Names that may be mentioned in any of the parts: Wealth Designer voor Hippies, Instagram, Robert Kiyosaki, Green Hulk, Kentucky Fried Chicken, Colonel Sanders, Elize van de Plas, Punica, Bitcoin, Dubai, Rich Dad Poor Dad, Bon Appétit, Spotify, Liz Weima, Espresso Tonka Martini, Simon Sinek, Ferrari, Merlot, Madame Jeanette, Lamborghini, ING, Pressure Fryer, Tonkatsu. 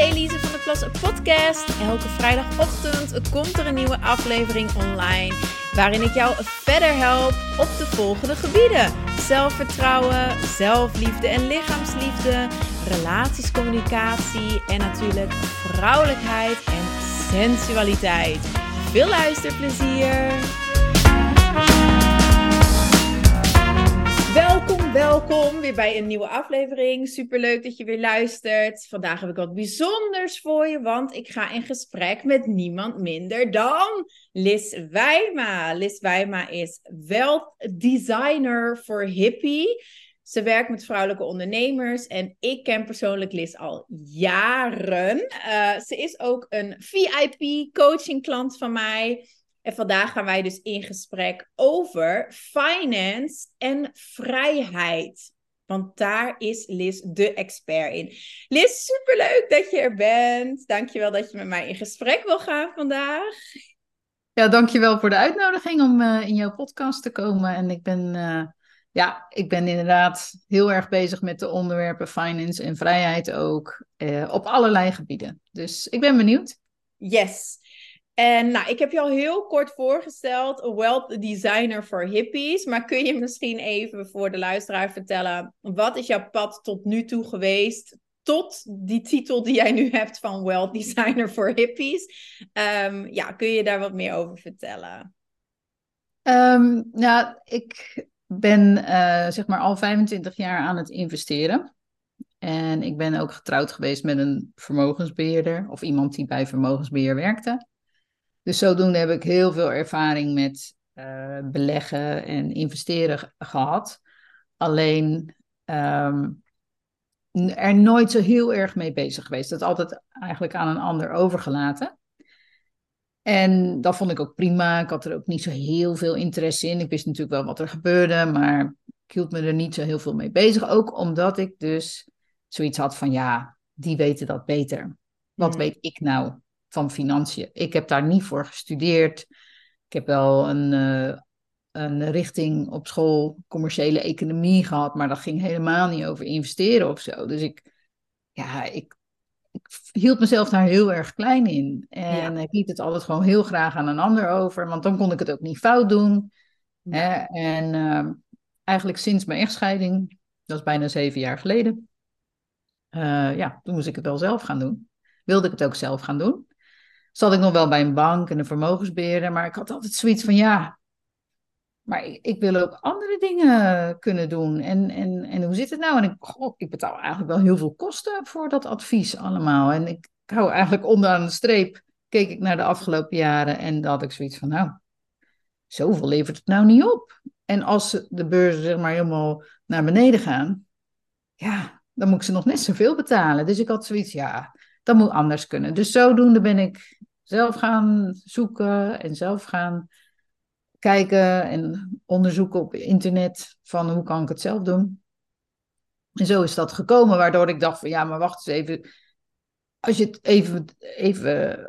de Elize van de Plas podcast. Elke vrijdagochtend komt er een nieuwe aflevering online, waarin ik jou verder help op de volgende gebieden. Zelfvertrouwen, zelfliefde en lichaamsliefde, relaties, communicatie en natuurlijk vrouwelijkheid en sensualiteit. Veel luisterplezier! Welkom weer bij een nieuwe aflevering. Superleuk dat je weer luistert. Vandaag heb ik wat bijzonders voor je, want ik ga in gesprek met niemand minder dan Liz Weima. Liz Weima is Wealth Designer voor Hippie. Ze werkt met vrouwelijke ondernemers en ik ken persoonlijk Liz al jaren. Ze is ook een VIP coaching klant van mij. En vandaag gaan wij dus in gesprek over finance en vrijheid. Want daar is Liz de expert in. Liz, superleuk dat je er bent. Dankjewel dat je met mij in gesprek wil gaan vandaag. Ja, dankjewel voor de uitnodiging om in jouw podcast te komen. En ik ben inderdaad heel erg bezig met de onderwerpen finance en vrijheid ook. Op allerlei gebieden. Dus ik ben benieuwd. Yes. En nou, ik heb je al heel kort voorgesteld, Wealth Designer voor Hippies. Maar kun je misschien even voor de luisteraar vertellen, wat is jouw pad tot nu toe geweest? Tot die titel die jij nu hebt van Wealth Designer voor Hippies. Kun je daar wat meer over vertellen? Ik ben al 25 jaar aan het investeren. En ik ben ook getrouwd geweest met een vermogensbeheerder. Of iemand die bij vermogensbeheer werkte. Dus zodoende heb ik heel veel ervaring met beleggen en investeren gehad. Alleen er nooit zo heel erg mee bezig geweest. Dat altijd eigenlijk aan een ander overgelaten. En dat vond ik ook prima. Ik had er ook niet zo heel veel interesse in. Ik wist natuurlijk wel wat er gebeurde, maar ik hield me er niet zo heel veel mee bezig. Ook omdat ik dus zoiets had van ja, die weten dat beter. Wat weet ik nou van financiën? Ik heb daar niet voor gestudeerd. Ik heb wel een richting op school commerciële economie gehad, maar dat ging helemaal niet over investeren of zo. Dus ik hield mezelf daar heel erg klein in. En ik liet het altijd gewoon heel graag aan een ander over, want dan kon ik het ook niet fout doen. Ja. Hè? En eigenlijk sinds mijn echtscheiding, dat is bijna 7 jaar geleden, toen moest ik het wel zelf gaan doen. Wilde ik het ook zelf gaan doen. Zat ik nog wel bij een bank en een vermogensbeheerder, maar ik had altijd zoiets van ja, maar ik wil ook andere dingen kunnen doen. En hoe zit het nou? En ik betaal eigenlijk wel heel veel kosten voor dat advies allemaal. En ik hou eigenlijk onderaan de streep, keek ik naar de afgelopen jaren en dan had ik zoiets van nou, zoveel levert het nou niet op. En als de beurzen zeg maar helemaal naar beneden gaan, ja, dan moet ik ze nog net zoveel betalen. Dus ik had zoiets, ja, dat moet anders kunnen. Dus zodoende ben ik zelf gaan zoeken en zelf gaan kijken en onderzoeken op internet van hoe kan ik het zelf doen. En zo is dat gekomen, waardoor ik dacht van ja, maar wacht eens even. Als je het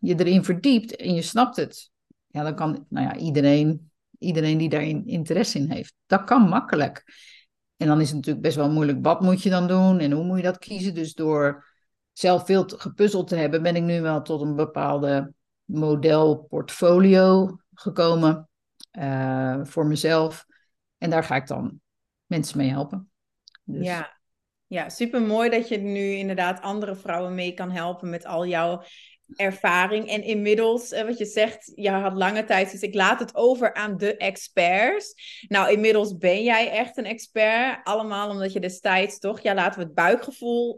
je erin verdiept en je snapt het, ja, dan kan iedereen die daarin interesse in heeft, dat kan makkelijk. En dan is het natuurlijk best wel moeilijk, wat moet je dan doen en hoe moet je dat kiezen? Dus door zelf veel gepuzzeld te hebben, ben ik nu wel tot een bepaalde modelportfolio gekomen voor mezelf. En daar ga ik dan mensen mee helpen. Dus. Ja, supermooi dat je nu inderdaad andere vrouwen mee kan helpen met al jouw ervaring. En inmiddels, wat je zegt, je had lange tijd, dus ik laat het over aan de experts. Nou, inmiddels ben jij echt een expert. Allemaal omdat je destijds toch, ja, laten we het buikgevoel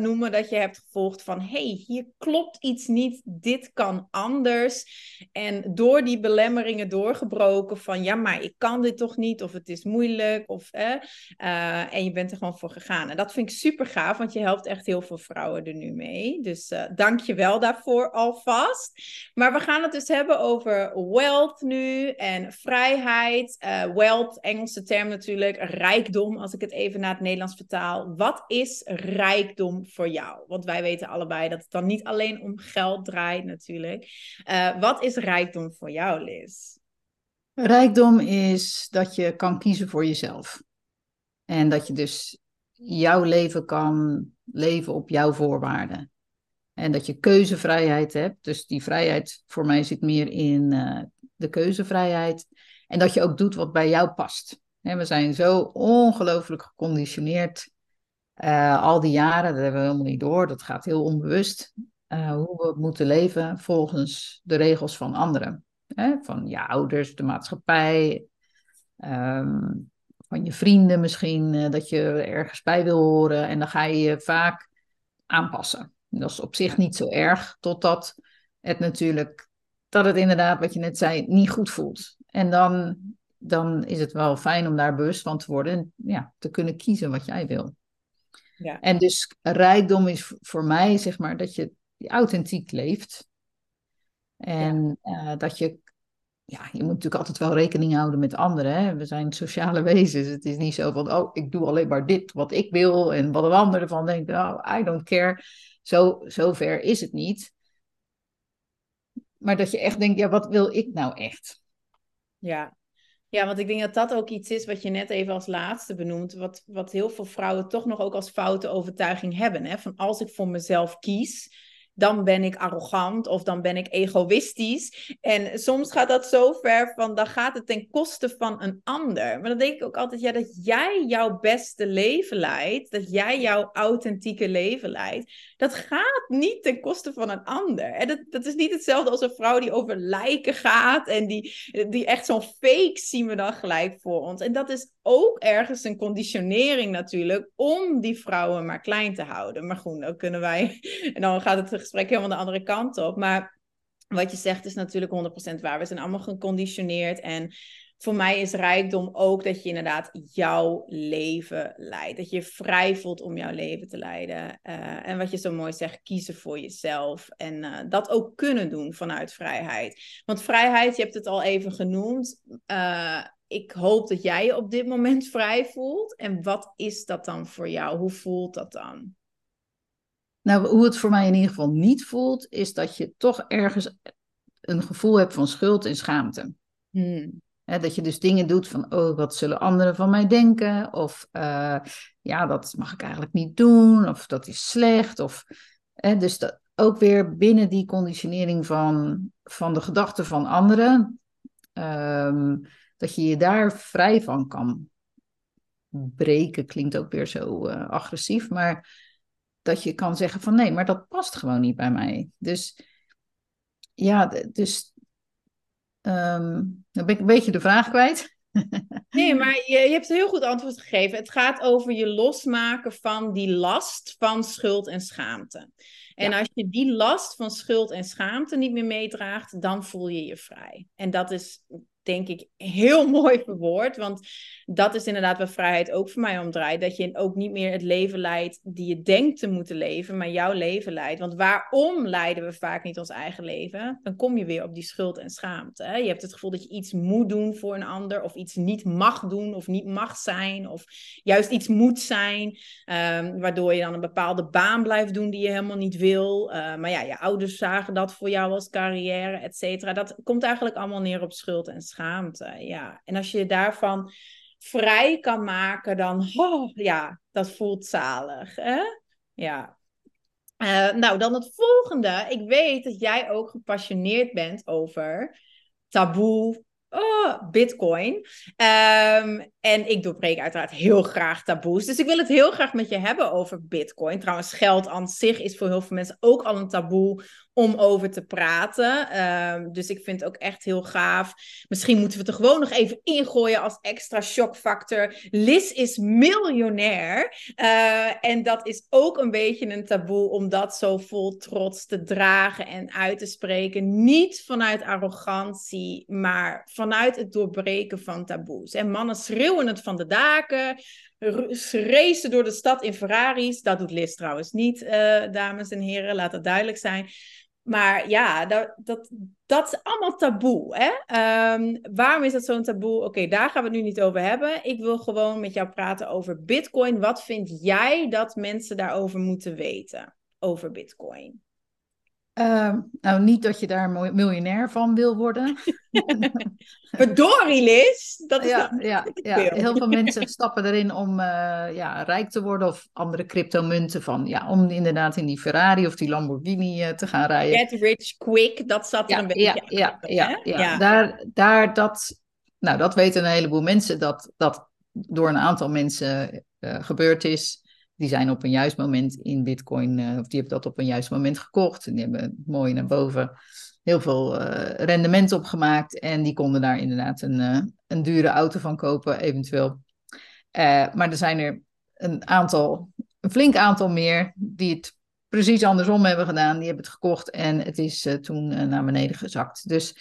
noemen, dat je hebt gevolgd van, hey, hier klopt iets niet, dit kan anders. En door die belemmeringen doorgebroken van, ja, maar ik kan dit toch niet, of het is moeilijk, en je bent er gewoon voor gegaan. En dat vind ik super gaaf, want je helpt echt heel veel vrouwen er nu mee. Dus dank je wel daarvoor. Voor alvast. Maar we gaan het dus hebben over wealth nu en vrijheid. Wealth, Engelse term natuurlijk. Rijkdom, als ik het even naar het Nederlands vertaal. Wat is rijkdom voor jou? Want wij weten allebei dat het dan niet alleen om geld draait natuurlijk. Wat is rijkdom voor jou, Liz? Rijkdom is dat je kan kiezen voor jezelf. En dat je dus jouw leven kan leven op jouw voorwaarden. En dat je keuzevrijheid hebt. Dus die vrijheid voor mij zit meer in de keuzevrijheid. En dat je ook doet wat bij jou past. He, we zijn zo ongelooflijk geconditioneerd al die jaren. Dat hebben we helemaal niet door. Dat gaat heel onbewust. Hoe we moeten leven volgens de regels van anderen. He, van je ouders, de maatschappij. Van je vrienden misschien. Dat je ergens bij wil horen. En dan ga je je vaak aanpassen. Dat is op zich niet zo erg, totdat het natuurlijk, dat het inderdaad, wat je net zei, niet goed voelt. En dan is het wel fijn om daar bewust van te worden en ja, te kunnen kiezen wat jij wil. Ja. En dus rijkdom is voor mij, zeg maar, dat je authentiek leeft. En ja. Dat je, ja, je moet natuurlijk altijd wel rekening houden met anderen. Hè? We zijn sociale wezens. Het is niet zo van, oh, ik doe alleen maar dit wat ik wil en wat een ander ervan denkt, oh, I don't care. Zo ver is het niet. Maar dat je echt denkt, ja, wat wil ik nou echt? Ja, want ik denk dat dat ook iets is wat je net even als laatste benoemt. Wat heel veel vrouwen toch nog ook als foute overtuiging hebben. Hè? Van als ik voor mezelf kies, dan ben ik arrogant of dan ben ik egoïstisch. En soms gaat dat zo ver van, dan gaat het ten koste van een ander. Maar dan denk ik ook altijd, ja, dat jij jouw beste leven leidt, dat jij jouw authentieke leven leidt, dat gaat niet ten koste van een ander. En dat is niet hetzelfde als een vrouw die over lijken gaat en die echt zo'n fake zien we dan gelijk voor ons. En dat is ook ergens een conditionering natuurlijk om die vrouwen maar klein te houden. Maar goed, dan kunnen wij, en dan gaat het gesprek helemaal de andere kant op. Maar wat je zegt is natuurlijk 100% waar. We zijn allemaal geconditioneerd. En voor mij is rijkdom ook dat je inderdaad jouw leven leidt. Dat je vrij voelt om jouw leven te leiden. En wat je zo mooi zegt, kiezen voor jezelf. En dat ook kunnen doen vanuit vrijheid. Want vrijheid, je hebt het al even genoemd. Ik hoop dat jij je op dit moment vrij voelt. En wat is dat dan voor jou? Hoe voelt dat dan? Nou, hoe het voor mij in ieder geval niet voelt, is dat je toch ergens een gevoel hebt van schuld en schaamte. He, dat je dus dingen doet van, oh, wat zullen anderen van mij denken? Of, ja, dat mag ik eigenlijk niet doen. Of dat is slecht. Of, dus dat, ook weer binnen die conditionering van de gedachten van anderen. Dat je je daar vrij van kan breken. Klinkt ook weer zo agressief, maar dat je kan zeggen van nee, maar dat past gewoon niet bij mij. Dus ja, dan ben ik een beetje de vraag kwijt. Nee, maar je hebt een heel goed antwoord gegeven. Het gaat over je losmaken van die last van schuld en schaamte. En ja, als je die last van schuld en schaamte niet meer meedraagt, dan voel je je vrij. En dat is, denk ik, heel mooi verwoord. Want dat is inderdaad waar vrijheid ook voor mij om draait. Dat je ook niet meer het leven leidt die je denkt te moeten leven, maar jouw leven leidt. Want waarom leiden we vaak niet ons eigen leven? Dan kom je weer op die schuld en schaamte. Hè? Je hebt het gevoel dat je iets moet doen voor een ander, of iets niet mag doen, of niet mag zijn, of juist iets moet zijn. Waardoor je dan een bepaalde baan blijft doen die je helemaal niet wil. Maar ja, je ouders zagen dat voor jou als carrière, et cetera. Dat komt eigenlijk allemaal neer op schuld en schaamte, ja. En als je daarvan vrij kan maken, dan, oh, ja, dat voelt zalig, hè? Ja. Nou, dan het volgende. Ik weet dat jij ook gepassioneerd bent over taboe, Bitcoin. En ik doorbreek uiteraard heel graag taboes. Dus ik wil het heel graag met je hebben over Bitcoin. Trouwens, geld aan zich is voor heel veel mensen ook al een taboe om over te praten. Dus ik vind het ook echt heel gaaf. Misschien moeten we het er gewoon nog even ingooien als extra shockfactor. Liz is miljonair. En dat is ook een beetje een taboe om dat zo vol trots te dragen en uit te spreken. Niet vanuit arrogantie, maar vanuit het doorbreken van taboes. En mannen schreeuwen het van de daken, racen door de stad in Ferraris. Dat doet Liz trouwens niet, dames en heren. Laat dat duidelijk zijn. Maar ja, dat is allemaal taboe. Hè? Waarom is dat zo'n taboe? Oké, daar gaan we het nu niet over hebben. Ik wil gewoon met jou praten over Bitcoin. Wat vind jij dat mensen daarover moeten weten? Over Bitcoin. Nou, niet dat je daar miljonair van wil worden. Verdorie, Liz! Dat is heel veel mensen stappen erin om rijk te worden. Of andere cryptomunten om inderdaad in die Ferrari of die Lamborghini te gaan rijden. Get rich quick, dat zat er een beetje aan. Dat weten een heleboel mensen. Dat door een aantal mensen gebeurd is. Die zijn op een juist moment in Bitcoin, of die hebben dat op een juist moment gekocht. En die hebben mooi naar boven heel veel rendement opgemaakt. En die konden daar inderdaad een dure auto van kopen, eventueel. Maar er zijn er een flink aantal meer, die het precies andersom hebben gedaan. Die hebben het gekocht en het is toen naar beneden gezakt. Dus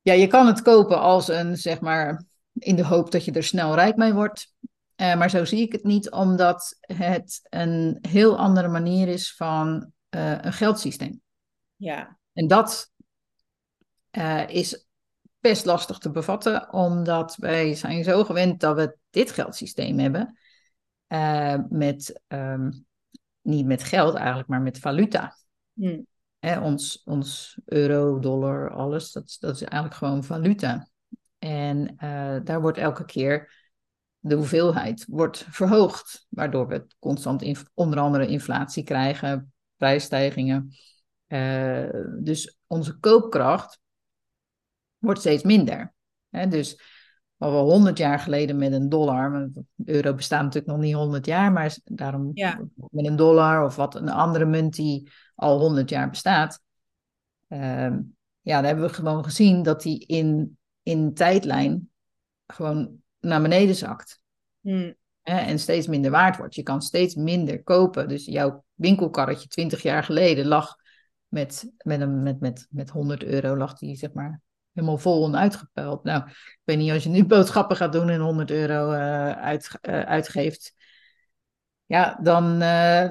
ja, je kan het kopen als in de hoop dat je er snel rijk mee wordt. Maar zo zie ik het niet, omdat het een heel andere manier is van een geldsysteem. Ja. En dat is best lastig te bevatten, omdat wij zijn zo gewend dat we dit geldsysteem hebben. Niet met geld eigenlijk, maar met valuta. Mm. Ons euro, dollar, alles, dat is eigenlijk gewoon valuta. En daar wordt elke keer... De hoeveelheid wordt verhoogd, waardoor we constant onder andere inflatie krijgen, prijsstijgingen. Dus onze koopkracht wordt steeds minder. Dus wat we 100 jaar geleden met een dollar, euro bestaat natuurlijk nog niet 100 jaar, maar daarom met een dollar of wat een andere munt die al 100 jaar bestaat. Daar hebben we gewoon gezien dat die in tijdlijn gewoon naar beneden zakt. Hmm. En steeds minder waard wordt. Je kan steeds minder kopen. Dus jouw winkelkarretje 20 jaar geleden lag met 100 euro lag die helemaal vol en uitgepuild. Nou, ik weet niet, als je nu boodschappen gaat doen en 100 euro uitgeeft, dan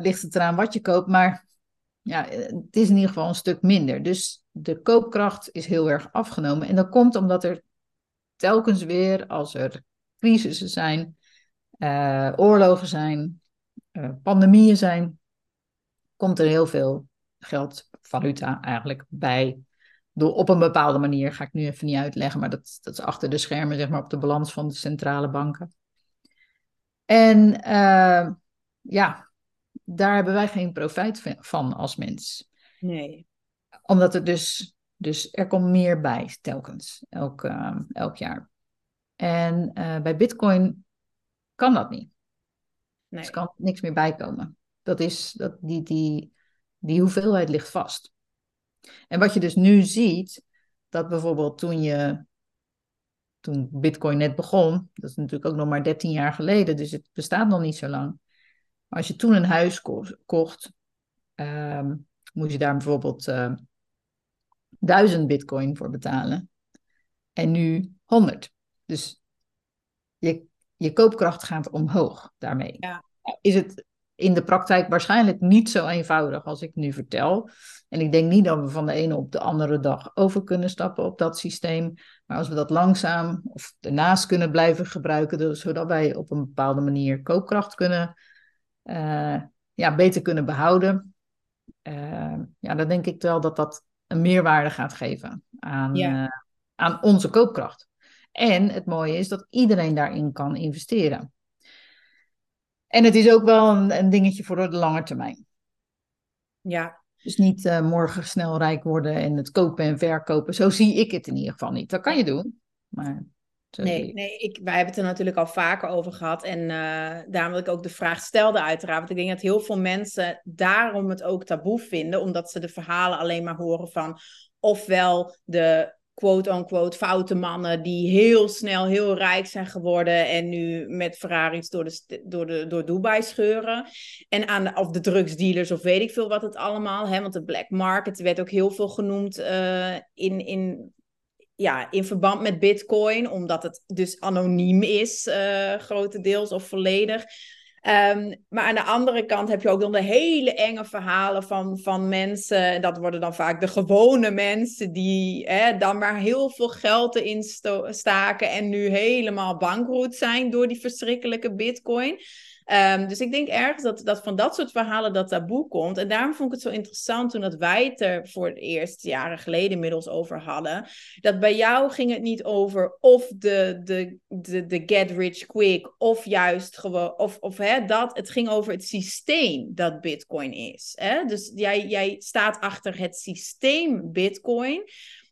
ligt het eraan wat je koopt. Maar ja, het is in ieder geval een stuk minder. Dus de koopkracht is heel erg afgenomen. En dat komt omdat er telkens weer, als er crisissen zijn, oorlogen zijn, pandemieën zijn, komt er heel veel geld, valuta eigenlijk, bij. Op een bepaalde manier, ga ik nu even niet uitleggen, maar dat is achter de schermen, op de balans van de centrale banken. En daar hebben wij geen profijt van als mens. Nee. Omdat het dus er komt meer bij, telkens, elk jaar. En bij Bitcoin kan dat niet. Nee. Dus kan niks meer bijkomen. Dat is, die hoeveelheid ligt vast. En wat je dus nu ziet, dat bijvoorbeeld toen Bitcoin net begon, dat is natuurlijk ook nog maar 13 jaar geleden, dus het bestaat nog niet zo lang. Maar als je toen een huis kocht, moest je daar bijvoorbeeld... 1000 bitcoin voor betalen. En nu 100. Dus je koopkracht gaat omhoog daarmee. Ja. Is het in de praktijk waarschijnlijk niet zo eenvoudig als ik nu vertel. En ik denk niet dat we van de ene op de andere dag over kunnen stappen op dat systeem. Maar als we dat langzaam of daarnaast kunnen blijven gebruiken, dus zodat wij op een bepaalde manier koopkracht kunnen beter kunnen behouden. Dan denk ik wel dat een meerwaarde gaat geven aan onze koopkracht. En het mooie is dat iedereen daarin kan investeren. En het is ook wel een dingetje voor de lange termijn. Ja. Dus niet morgen snel rijk worden en het kopen en verkopen. Zo zie ik het in ieder geval niet. Dat kan je doen, maar... Wij hebben het er natuurlijk al vaker over gehad. En daarom dat ik ook de vraag stelde uiteraard. Want ik denk dat heel veel mensen daarom het ook taboe vinden. Omdat ze de verhalen alleen maar horen van... ofwel de quote-unquote foute mannen die heel snel heel rijk zijn geworden... en nu met Ferraris door Dubai scheuren. En of de drugsdealers of weet ik veel wat het allemaal. Hè? Want de black market werd ook heel veel genoemd in verband met Bitcoin, omdat het dus anoniem is, grotendeels of volledig. Maar aan de andere kant heb je ook dan de hele enge verhalen van mensen. Dat worden dan vaak de gewone mensen die dan maar heel veel geld erin staken en nu helemaal bankroet zijn door die verschrikkelijke Bitcoin. Dus ik denk ergens dat van dat soort verhalen dat taboe komt. En daarom vond ik het zo interessant toen dat wij het er voor het eerst jaren geleden inmiddels over hadden. Dat bij jou ging het niet over of de get rich quick of juist gewoon het ging over het systeem dat Bitcoin is. Hè? Dus jij staat achter het systeem Bitcoin.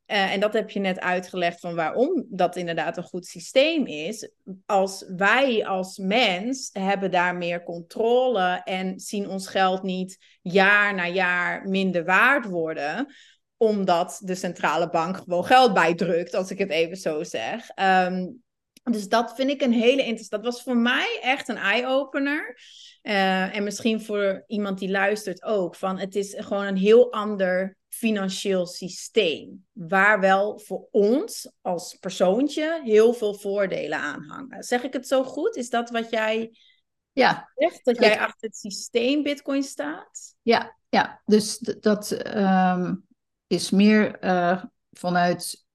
En dat heb je net uitgelegd van waarom dat inderdaad een goed systeem is. Als wij als mens hebben daar meer controle en zien ons geld niet jaar na jaar minder waard worden, omdat de centrale bank gewoon geld bijdrukt, als ik het even zo zeg. Dus dat vind ik een hele interessante. Dat was voor mij echt een eye-opener. En misschien voor iemand die luistert ook. Van het is gewoon een heel ander financieel systeem. Waar wel voor ons als persoontje heel veel voordelen aan hangen. Zeg ik het zo goed? Is dat wat jij zegt? Dat jij achter het systeem Bitcoin staat? Ja. Dus dat is meer vanuit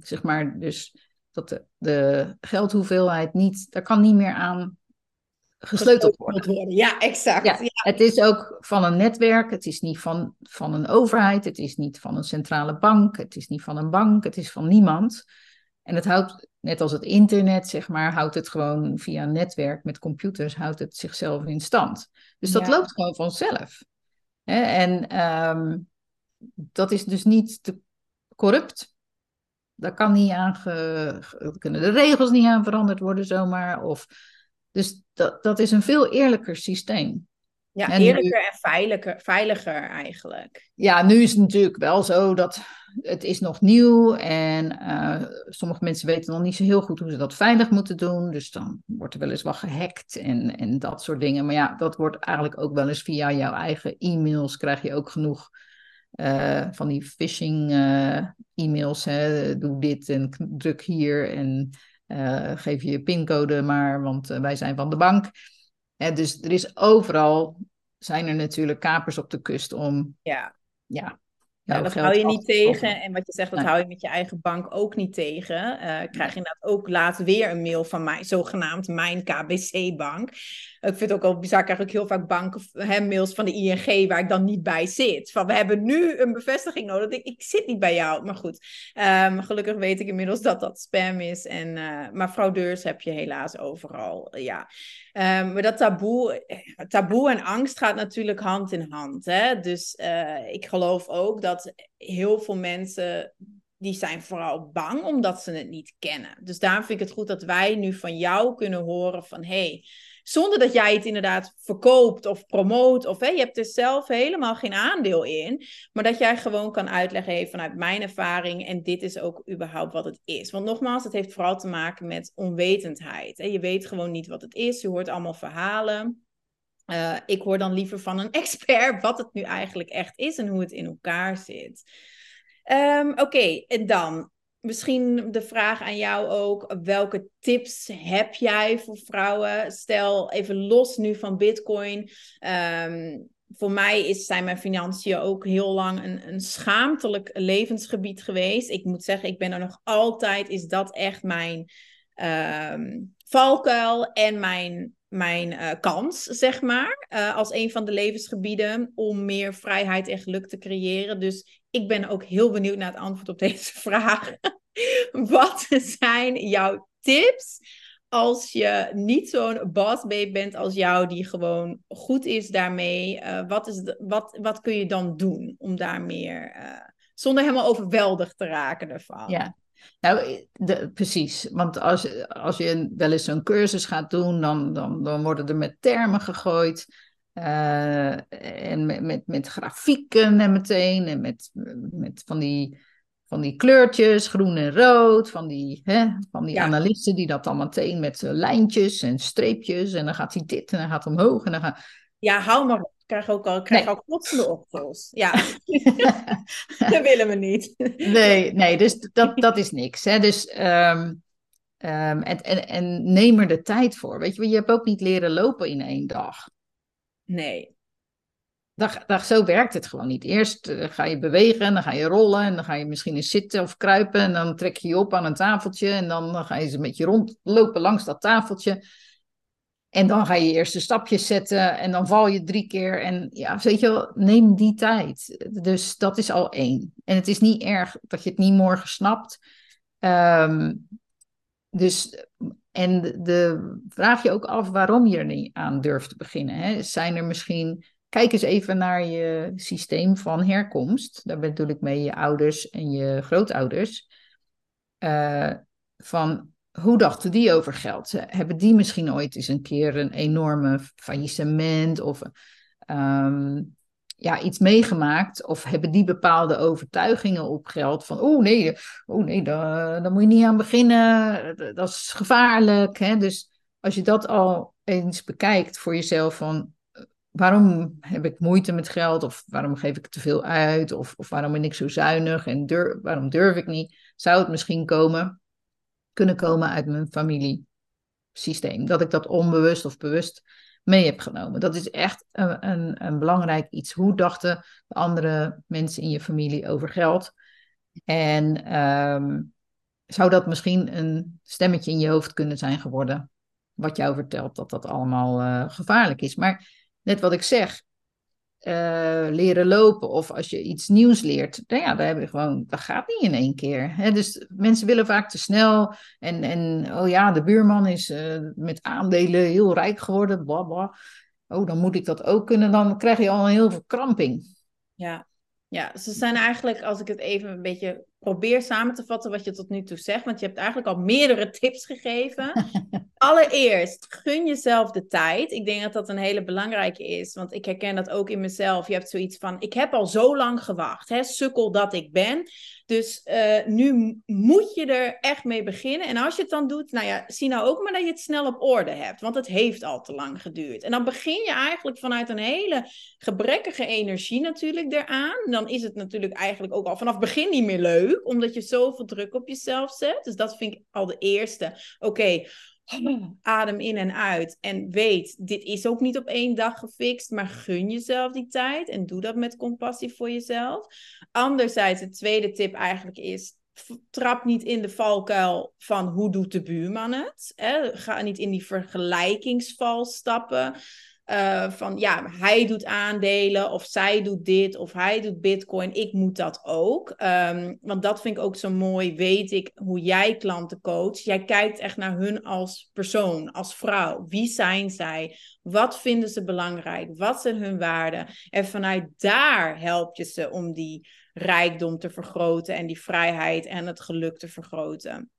zeg maar dus dat de geldhoeveelheid niet, daar kan niet meer aan gesleuteld worden. Ja, exact. Ja, ja. Het is ook van een netwerk, het is niet van een overheid, het is niet van een centrale bank, het is niet van een bank, het is van niemand. En het houdt, net als het internet, zeg maar, houdt het gewoon via een netwerk met computers, houdt het zichzelf in stand. Dus dat loopt gewoon vanzelf. En dat is dus niet te corrupt. Daar kan niet aan kunnen de regels niet aan veranderd worden zomaar. Dus dat is een veel eerlijker systeem. Ja, en eerlijker nu, en veiliger eigenlijk. Ja, nu is het natuurlijk wel zo dat het is nog nieuw. En sommige mensen weten nog niet zo heel goed hoe ze dat veilig moeten doen. Dus dan wordt er wel eens wat gehackt en dat soort dingen. Maar ja, dat wordt eigenlijk ook wel eens via jouw eigen e-mails krijg je ook genoeg. Van die phishing e-mails, hè? Doe dit en druk hier en geef je pincode maar, want wij zijn van de bank. Dus er is overal, zijn er natuurlijk kapers op de kust om... Ja, dat hou je niet tegen. En wat je zegt, dat hou je met je eigen bank ook niet tegen. Ik krijg inderdaad ook laatst weer een mail van mij, zogenaamd mijn KBC-bank. Ik vind het ook wel bizar, ik krijg ook heel vaak mails van de ING waar ik dan niet bij zit. Van, we hebben nu een bevestiging nodig. Ik zit niet bij jou, maar goed. Gelukkig weet ik inmiddels dat dat spam is. Maar fraudeurs heb je helaas overal, ja. Maar dat taboe en angst gaat natuurlijk hand in hand. Hè? Dus ik geloof ook dat heel veel mensen, die zijn vooral bang omdat ze het niet kennen. Dus daarom vind ik het goed dat wij nu van jou kunnen horen van, hey, zonder dat jij het inderdaad verkoopt of promoot, of je hebt er zelf helemaal geen aandeel in, maar dat jij gewoon kan uitleggen, hey, vanuit mijn ervaring, en dit is ook überhaupt wat het is. Want nogmaals, het heeft vooral te maken met onwetendheid. Je weet gewoon niet wat het is, je hoort allemaal verhalen. Ik hoor dan liever van een expert wat het nu eigenlijk echt is en hoe het in elkaar zit. Oké, en dan misschien de vraag aan jou ook. Welke tips heb jij voor vrouwen? Stel even los nu van Bitcoin. Voor mij zijn mijn financiën ook heel lang een schaamtelijk levensgebied geweest. Ik moet zeggen, ik ben er nog altijd. Is dat echt mijn valkuil en mijn kans, zeg maar, als een van de levensgebieden om meer vrijheid en geluk te creëren. Dus ik ben ook heel benieuwd naar het antwoord op deze vraag. Wat zijn jouw tips als je niet zo'n boss babe bent als jou, die gewoon goed is daarmee? Wat kun je dan doen om daar meer, zonder helemaal overweldigd te raken ervan? Ja. Nou, precies. Want als je wel eens zo'n cursus gaat doen, dan worden er met termen gegooid. En met grafieken en meteen. En met van die kleurtjes, groen en rood. Van die analisten die dat dan meteen met lijntjes en streepjes. En dan gaat hij dit en dan gaat omhoog. En dan gaat... Ja, hou maar op. Ik krijg ook plotselende ochtels. Ja, dat willen we niet. Nee, dus dat is niks. Hè. Dus, en neem er de tijd voor. Weet je hebt ook niet leren lopen in één dag. Nee. Zo werkt het gewoon niet. Eerst ga je bewegen, en dan ga je rollen, en dan ga je misschien eens zitten of kruipen, en dan trek je je op aan een tafeltje, en dan ga je eens een beetje rondlopen langs dat tafeltje. En dan ga je eerste stapjes zetten en dan val je 3 keer. En ja, weet je wel, neem die tijd. Dus dat is al 1. En het is niet erg dat je het niet morgen snapt. En vraag je ook af waarom je er niet aan durft te beginnen. Hè? Zijn er misschien... Kijk eens even naar je systeem van herkomst. Daar bedoel ik mee je ouders en je grootouders. Van... Hoe dachten die over geld? Hebben die misschien ooit eens een keer een enorme faillissement of iets meegemaakt? Of hebben die bepaalde overtuigingen op geld van, oh nee, daar moet je niet aan beginnen, dat is gevaarlijk. Hè? Dus als je dat al eens bekijkt voor jezelf van, waarom heb ik moeite met geld? Of waarom geef ik te veel uit? Of waarom ben ik zo zuinig? En waarom durf ik niet? Zou het misschien kunnen komen uit mijn familiesysteem. Dat ik dat onbewust of bewust mee heb genomen. Dat is echt een belangrijk iets. Hoe dachten de andere mensen in je familie over geld? En zou dat misschien een stemmetje in je hoofd kunnen zijn geworden? Wat jou vertelt dat allemaal gevaarlijk is. Maar net wat ik zeg. Leren lopen of als je iets nieuws leert, dat gaat niet in 1 keer. Hè? Dus mensen willen vaak te snel en de buurman is met aandelen heel rijk geworden, blah, blah. Oh, dan moet ik dat ook kunnen, dan krijg je al een heel verkramping. Ja, ze zijn eigenlijk, als ik het even een beetje probeer samen te vatten wat je tot nu toe zegt, want je hebt eigenlijk al meerdere tips gegeven. Allereerst, gun jezelf de tijd. Ik denk dat dat een hele belangrijke is, want ik herken dat ook in mezelf. Je hebt zoiets van, ik heb al zo lang gewacht, hè, sukkel dat ik ben. Dus nu moet je er echt mee beginnen. En als je het dan doet, zie nou ook maar dat je het snel op orde hebt. Want het heeft al te lang geduurd. En dan begin je eigenlijk vanuit een hele gebrekkige energie natuurlijk eraan. Dan is het natuurlijk eigenlijk ook al vanaf het begin niet meer leuk. Omdat je zoveel druk op jezelf zet. Dus dat vind ik al de eerste. Oké, adem in en uit. En weet, dit is ook niet op 1 dag gefixt. Maar gun jezelf die tijd. En doe dat met compassie voor jezelf. Anderzijds, de tweede tip eigenlijk is... Trap niet in de valkuil van hoe doet de buurman het. Hè? Ga niet in die vergelijkingsval stappen. Hij doet aandelen of zij doet dit of hij doet bitcoin, ik moet dat ook. Want dat vind ik ook zo mooi, weet ik, hoe jij klanten coacht. Jij kijkt echt naar hun als persoon, als vrouw. Wie zijn zij? Wat vinden ze belangrijk? Wat zijn hun waarden? En vanuit daar help je ze om die rijkdom te vergroten en die vrijheid en het geluk te vergroten.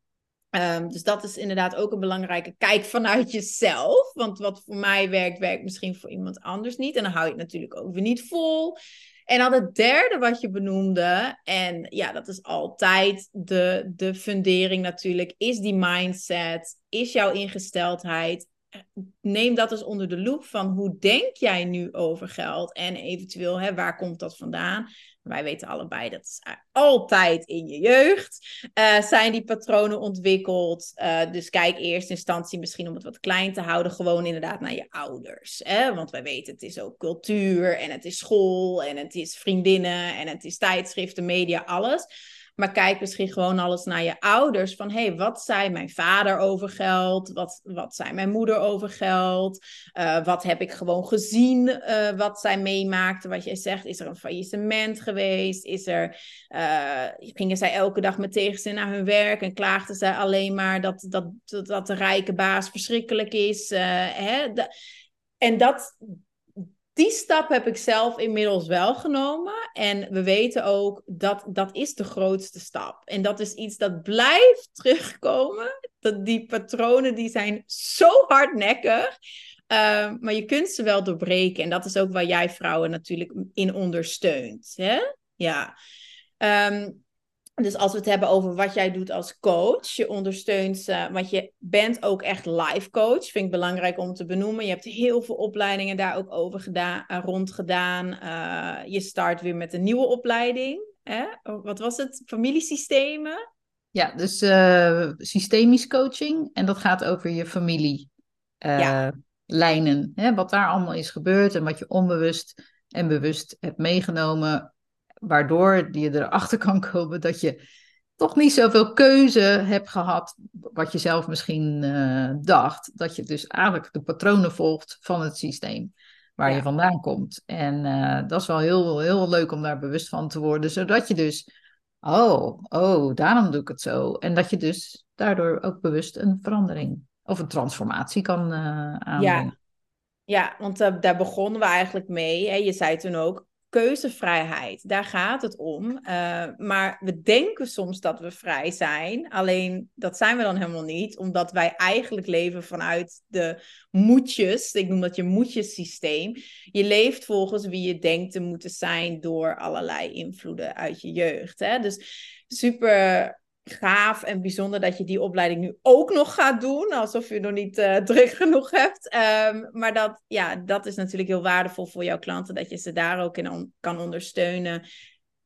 Dus dat is inderdaad ook een belangrijke kijk vanuit jezelf. Want wat voor mij werkt, werkt misschien voor iemand anders niet. En dan hou je het natuurlijk ook weer niet vol. En dan het derde wat je benoemde. En ja, dat is altijd de fundering natuurlijk. Is die mindset, is jouw ingesteldheid. Neem dat eens onder de loep van hoe denk jij nu over geld? En eventueel, waar komt dat vandaan? Wij weten allebei, dat is altijd in je jeugd. Zijn die patronen ontwikkeld? Dus kijk eerst in instantie, misschien om het wat klein te houden, gewoon inderdaad naar je ouders. Hè? Want wij weten, het is ook cultuur en het is school en het is vriendinnen en het is tijdschriften, media, alles. Maar kijk misschien gewoon alles naar je ouders. Van, wat zei mijn vader over geld? Wat zei mijn moeder over geld? Wat heb ik gewoon gezien wat zij meemaakte? Wat jij zegt, is er een faillissement geweest? Gingen zij elke dag met tegenzin naar hun werk? En klaagden zij alleen maar dat de rijke baas verschrikkelijk is? Die stap heb ik zelf inmiddels wel genomen. En we weten ook dat is de grootste stap. En dat is iets dat blijft terugkomen. Dat die patronen die zijn zo hardnekkig. Maar je kunt ze wel doorbreken. En dat is ook waar jij vrouwen natuurlijk in ondersteunt. Hè? Ja. Dus als we het hebben over wat jij doet als coach, je ondersteunt ze, want je bent ook echt life coach, vind ik belangrijk om te benoemen. Je hebt heel veel opleidingen daar ook over rond gedaan. Je start weer met een nieuwe opleiding. Hè? Wat was het? Familiesystemen? Ja, dus systemisch coaching en dat gaat over je familielijnen. Hè? Wat daar allemaal is gebeurd en wat je onbewust en bewust hebt meegenomen, waardoor je erachter kan komen dat je toch niet zoveel keuze hebt gehad, wat je zelf misschien dacht, dat je dus eigenlijk de patronen volgt van het systeem waar je vandaan komt. En dat is wel heel, heel leuk om daar bewust van te worden, zodat je dus, daarom doe ik het zo. En dat je dus daardoor ook bewust een verandering of een transformatie kan aanbrengen. Ja, want daar begonnen we eigenlijk mee. Hè? Je zei toen ook, keuzevrijheid, daar gaat het om. Maar we denken soms dat we vrij zijn. Alleen dat zijn we dan helemaal niet. Omdat wij eigenlijk leven vanuit de moetjes. Ik noem dat je moetjesysteem. Je leeft volgens wie je denkt te moeten zijn door allerlei invloeden uit je jeugd. Hè? Dus super gaaf en bijzonder dat je die opleiding nu ook nog gaat doen. Alsof je nog niet druk genoeg hebt. Maar dat is natuurlijk heel waardevol voor jouw klanten. Dat je ze daar ook in kan ondersteunen.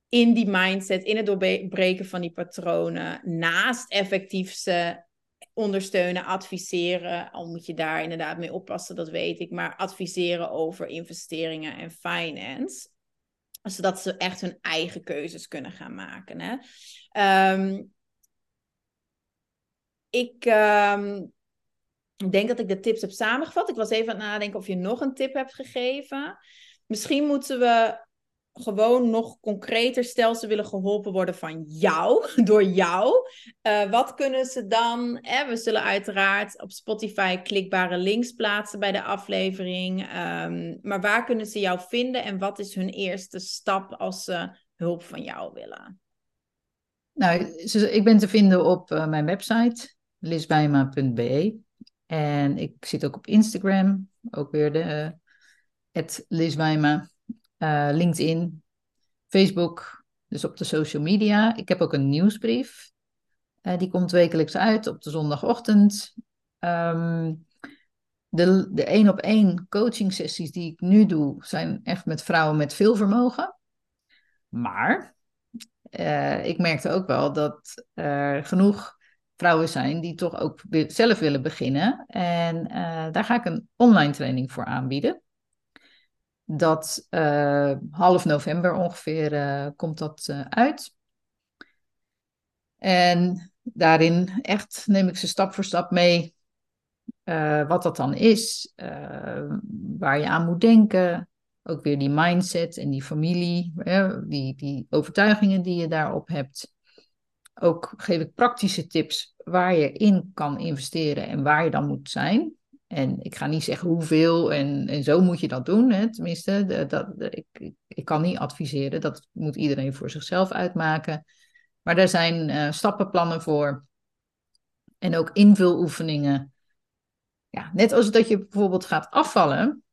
In die mindset. In het doorbreken van die patronen. Naast effectief ze ondersteunen, adviseren. Al moet je daar inderdaad mee oppassen, dat weet ik. Maar adviseren over investeringen en finance. Zodat ze echt hun eigen keuzes kunnen gaan maken. Hè? Ik denk dat ik de tips heb samengevat. Ik was even aan het nadenken of je nog een tip hebt gegeven. Misschien moeten we gewoon nog concreter, stel ze willen geholpen worden van jou, door jou. Wat kunnen ze dan? We zullen uiteraard op Spotify klikbare links plaatsen bij de aflevering. Maar waar kunnen ze jou vinden en wat is hun eerste stap als ze hulp van jou willen? Nou, ik ben te vinden op mijn website, lizweima.be. En ik zit ook op Instagram, ook weer de @lizweima, LinkedIn, Facebook, dus op de social media. Ik heb ook een nieuwsbrief. Die komt wekelijks uit op de zondagochtend. De 1-op-1 coaching sessies die ik nu doe, zijn echt met vrouwen met veel vermogen. Maar ik merkte ook wel dat er genoeg vrouwen zijn die toch ook zelf willen beginnen. En daar ga ik een online training voor aanbieden. Dat half november ongeveer komt dat uit. En daarin echt neem ik ze stap voor stap mee wat dat dan is. Waar je aan moet denken. Ook weer die mindset en die familie, die overtuigingen die je daarop hebt. Ook geef ik praktische tips waar je in kan investeren en waar je dan moet zijn. En ik ga niet zeggen hoeveel en zo moet je dat doen. Hè? Tenminste, ik kan niet adviseren. Dat moet iedereen voor zichzelf uitmaken. Maar daar zijn stappenplannen voor. En ook invuloefeningen. Ja, net als dat je bijvoorbeeld gaat afvallen.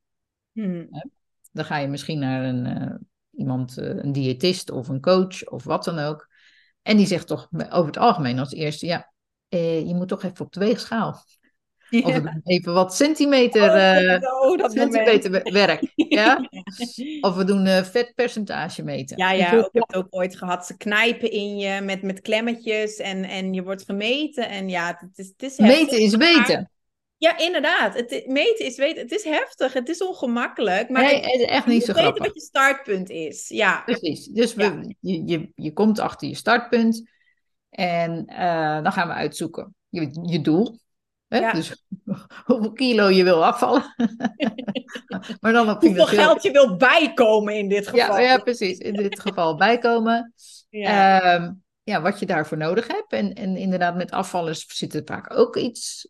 Hè? Dan ga je misschien naar een diëtist of een coach of wat dan ook. En die zegt toch over het algemeen als eerste, je moet toch even op de weegschaal. Ja. Of even wat centimeter werk. Ja? Of we doen vetpercentage meten. Ja, ik heb het ook ooit gehad. Ze knijpen in je met klemmetjes en je wordt gemeten. En ja, het is meten is weten. Ja, inderdaad. Meten is weten. Het is heftig. Het is ongemakkelijk. Maar nee, het is echt niet zo grappig. Je weet wat je startpunt is. Ja. Precies. Dus je komt achter je startpunt. En dan gaan we uitzoeken. Je doel. Hè? Ja. Dus hoeveel kilo je wil afvallen. Maar dan op hoeveel geld je wil bijkomen in dit geval. Ja, precies. In dit geval bijkomen. Ja. Wat je daarvoor nodig hebt. En inderdaad, met afvallers zit er vaak ook iets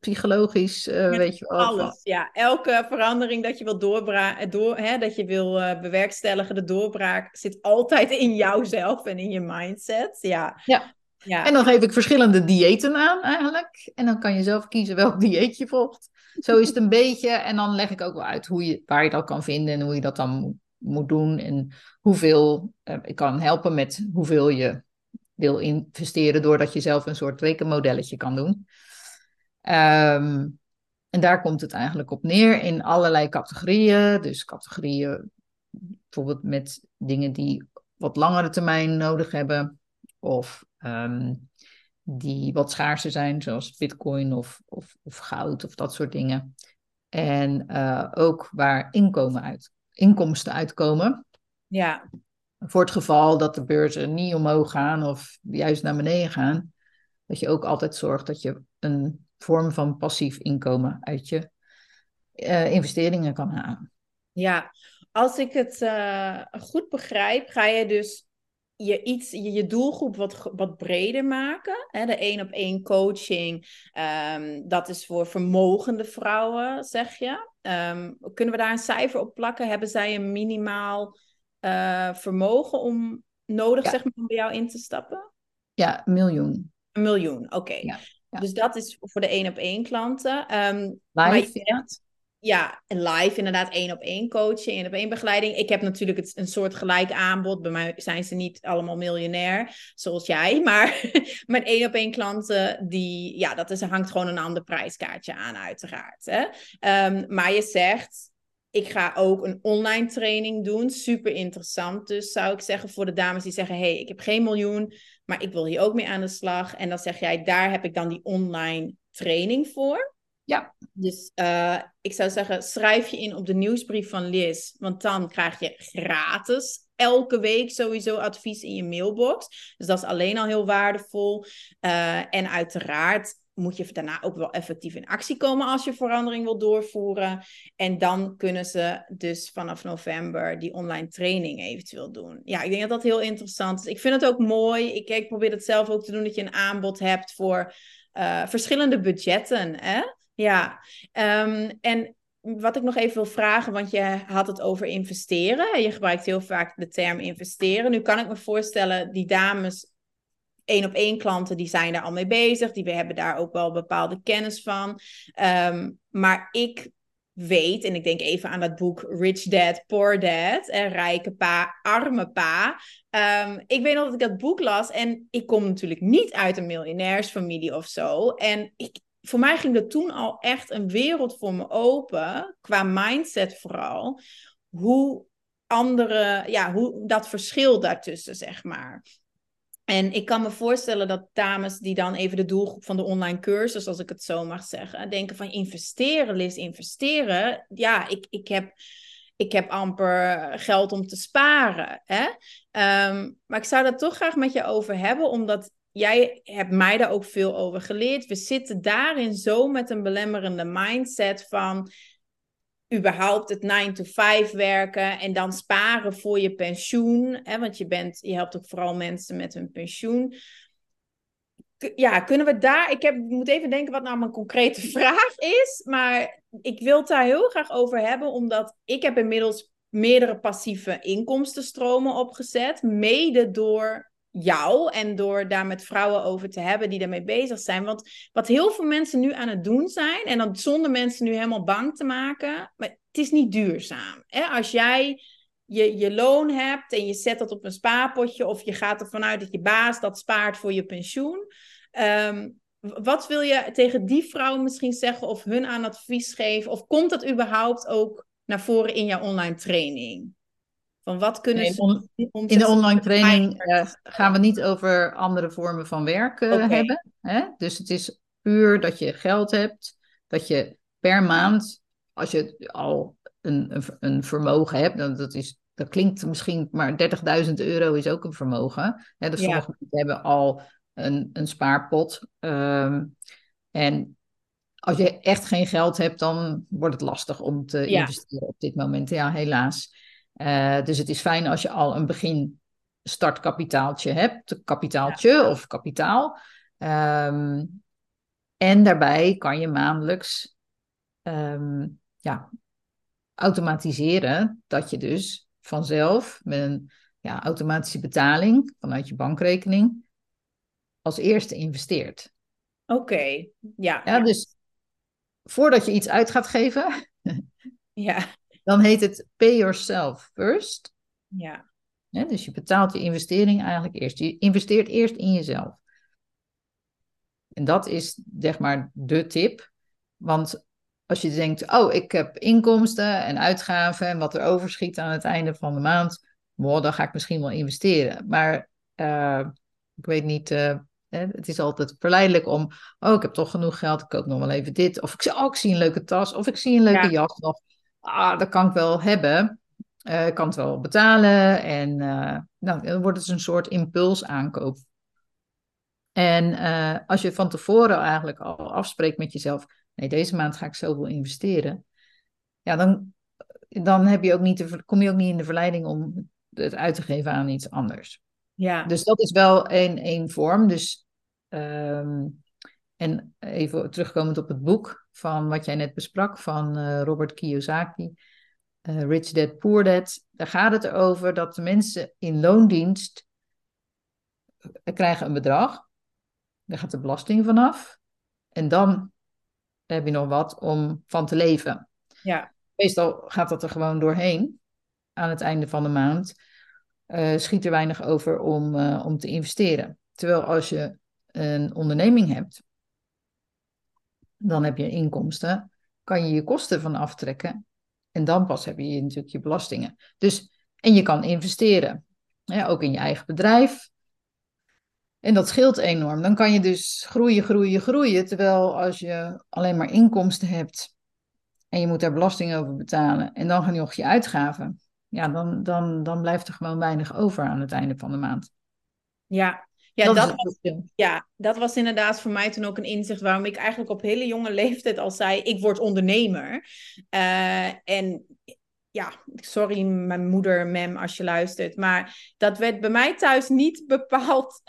psychologisch. Weet je wel. Alles, ja. Elke verandering dat je wil bewerkstelligen, de doorbraak, zit altijd in jouzelf en in je mindset. Ja. En dan geef ik verschillende diëten aan eigenlijk. En dan kan je zelf kiezen welk dieet je volgt. Zo is het een beetje. En dan leg ik ook wel uit waar je dat kan vinden en hoe je dat dan moet doen. En hoeveel ik kan helpen met hoeveel je wil investeren doordat je zelf een soort rekenmodelletje kan doen. En daar komt het eigenlijk op neer in allerlei categorieën. Dus categorieën bijvoorbeeld met dingen die wat langere termijn nodig hebben. Of die wat schaarser zijn, zoals bitcoin of goud of dat soort dingen. En ook waar inkomsten uitkomen. Ja. voor het geval dat de beurzen niet omhoog gaan of juist naar beneden gaan, dat je ook altijd zorgt dat je een vorm van passief inkomen uit je investeringen kan halen. Ja, als ik het goed begrijp, ga je dus je doelgroep wat breder maken. Hè? De 1-op-1 coaching, dat is voor vermogende vrouwen, zeg je. Kunnen we daar een cijfer op plakken? Hebben zij een minimaal vermogen om nodig, zeg maar, om bij jou in te stappen? Ja, miljoen. Een miljoen, oké. Ja, ja. Dus dat is voor de 1-op-1 klanten. Live, maar je zegt, ja, live inderdaad, 1-op-1 coaching, 1-op-1 begeleiding. Ik heb natuurlijk een soort gelijk aanbod. Bij mij zijn ze niet allemaal miljonair, zoals jij. Maar mijn 1-op-1 klanten, die, ja, dat is, hangt gewoon een ander prijskaartje aan, uiteraard. Hè? Maar je zegt, ik ga ook een online training doen. Super interessant. Dus zou ik zeggen voor de dames die zeggen, hey, ik heb geen miljoen, maar ik wil hier ook mee aan de slag. En dan zeg jij, daar heb ik dan die online training voor. Ja. Dus ik zou zeggen, schrijf je in op de nieuwsbrief van Liz. Want dan krijg je gratis elke week sowieso advies in je mailbox. Dus dat is alleen al heel waardevol. En uiteraard moet je daarna ook wel effectief in actie komen als je verandering wil doorvoeren. En dan kunnen ze dus vanaf november die online training eventueel doen. Ja, ik denk dat dat heel interessant is. Ik vind het ook mooi. Ik probeer het zelf ook te doen, dat je een aanbod hebt voor verschillende budgetten. Hè? Ja, en wat ik nog even wil vragen, want je had het over investeren. Je gebruikt heel vaak de term investeren. Nu kan ik me voorstellen, die dames, 1-op-1 klanten, die zijn daar al mee bezig. Die hebben daar ook wel bepaalde kennis van. Maar ik weet, en ik denk even aan dat boek Rich Dad, Poor Dad. Rijke pa, arme pa. Ik weet nog dat ik dat boek las. En ik kom natuurlijk niet uit een miljonairsfamilie of zo. En voor mij ging er toen al echt een wereld voor me open. Qua mindset vooral. Hoe dat verschil daartussen, zeg maar. En ik kan me voorstellen dat dames die dan even de doelgroep van de online cursus, als ik het zo mag zeggen, denken van investeren, Liz, investeren. Ja, ik heb amper geld om te sparen. Hè? Maar ik zou dat toch graag met je over hebben, omdat jij hebt mij daar ook veel over geleerd. We zitten daarin zo met een belemmerende mindset van überhaupt het 9-to-5 werken en dan sparen voor je pensioen. Hè? Want je helpt ook vooral mensen met hun pensioen. Ja, kunnen we daar... Ik moet even denken wat nou mijn concrete vraag is. Maar ik wil het daar heel graag over hebben, omdat ik heb inmiddels meerdere passieve inkomstenstromen opgezet. Mede door jou en door daar met vrouwen over te hebben die daarmee bezig zijn. Want wat heel veel mensen nu aan het doen zijn, en dan zonder mensen nu helemaal bang te maken, maar het is niet duurzaam. Hè? Als jij je loon hebt en je zet dat op een spaarpotje, of je gaat ervan uit dat je baas dat spaart voor je pensioen. Wat wil je tegen die vrouwen misschien zeggen, of hun aan advies geven? Of komt dat überhaupt ook naar voren in jouw online training? Van wat kunnen in de online training gaan we niet over andere vormen van werk hebben. Hè? Dus het is puur dat je geld hebt. Dat je per maand, als je al een vermogen hebt. Dat klinkt misschien, maar €30.000 is ook een vermogen. Hè? Dus sommige mensen hebben al een spaarpot. En als je echt geen geld hebt, dan wordt het lastig om te investeren op dit moment. Ja, helaas. Dus het is fijn als je al een begin startkapitaaltje hebt, of kapitaal. En daarbij kan je maandelijks automatiseren dat je dus vanzelf met een automatische betaling vanuit je bankrekening als eerste investeert. Oké, ja. Ja, dus voordat je iets uit gaat geven. Ja. Dan heet het pay yourself first. Ja. Ja, dus je betaalt je investering eigenlijk eerst. Je investeert eerst in jezelf. En dat is, zeg maar, de tip. Want als je denkt, ik heb inkomsten en uitgaven en wat er overschiet aan het einde van de maand, dan ga ik misschien wel investeren. Maar ik weet niet, het is altijd verleidelijk om, ik heb toch genoeg geld, ik koop nog wel even dit. Of ik zie een leuke tas, of ik zie een leuke jas nog. Dat kan ik wel hebben. Ik kan het wel betalen. En dan wordt het een soort impulsaankoop. En als je van tevoren eigenlijk al afspreekt met jezelf, nee, deze maand ga ik zoveel investeren. Ja, dan heb je ook niet kom je ook niet in de verleiding om het uit te geven aan iets anders. Ja. Dus dat is wel één vorm. Dus, en even terugkomend op het boek van wat jij net besprak, van Robert Kiyosaki, Rich Dad Poor Dad. Daar gaat het over dat de mensen in loondienst krijgen een bedrag. Daar gaat de belasting vanaf. En dan heb je nog wat om van te leven. Ja. Meestal gaat dat er gewoon doorheen. Aan het einde van de maand schiet er weinig over om te investeren. Terwijl als je een onderneming hebt, dan heb je inkomsten, kan je je kosten van aftrekken. En dan pas heb je natuurlijk je belastingen. Dus, en je kan investeren. Ja, ook in je eigen bedrijf. En dat scheelt enorm. Dan kan je dus groeien. Terwijl als je alleen maar inkomsten hebt en je moet daar belasting over betalen en dan gaan je nog je uitgaven. Ja, dan blijft er gewoon weinig over aan het einde van de maand. Ja, dat was inderdaad voor mij toen ook een inzicht waarom ik eigenlijk op hele jonge leeftijd al zei, ik word ondernemer. En ja, sorry mijn moeder, mem, als je luistert. Maar dat werd bij mij thuis niet bepaald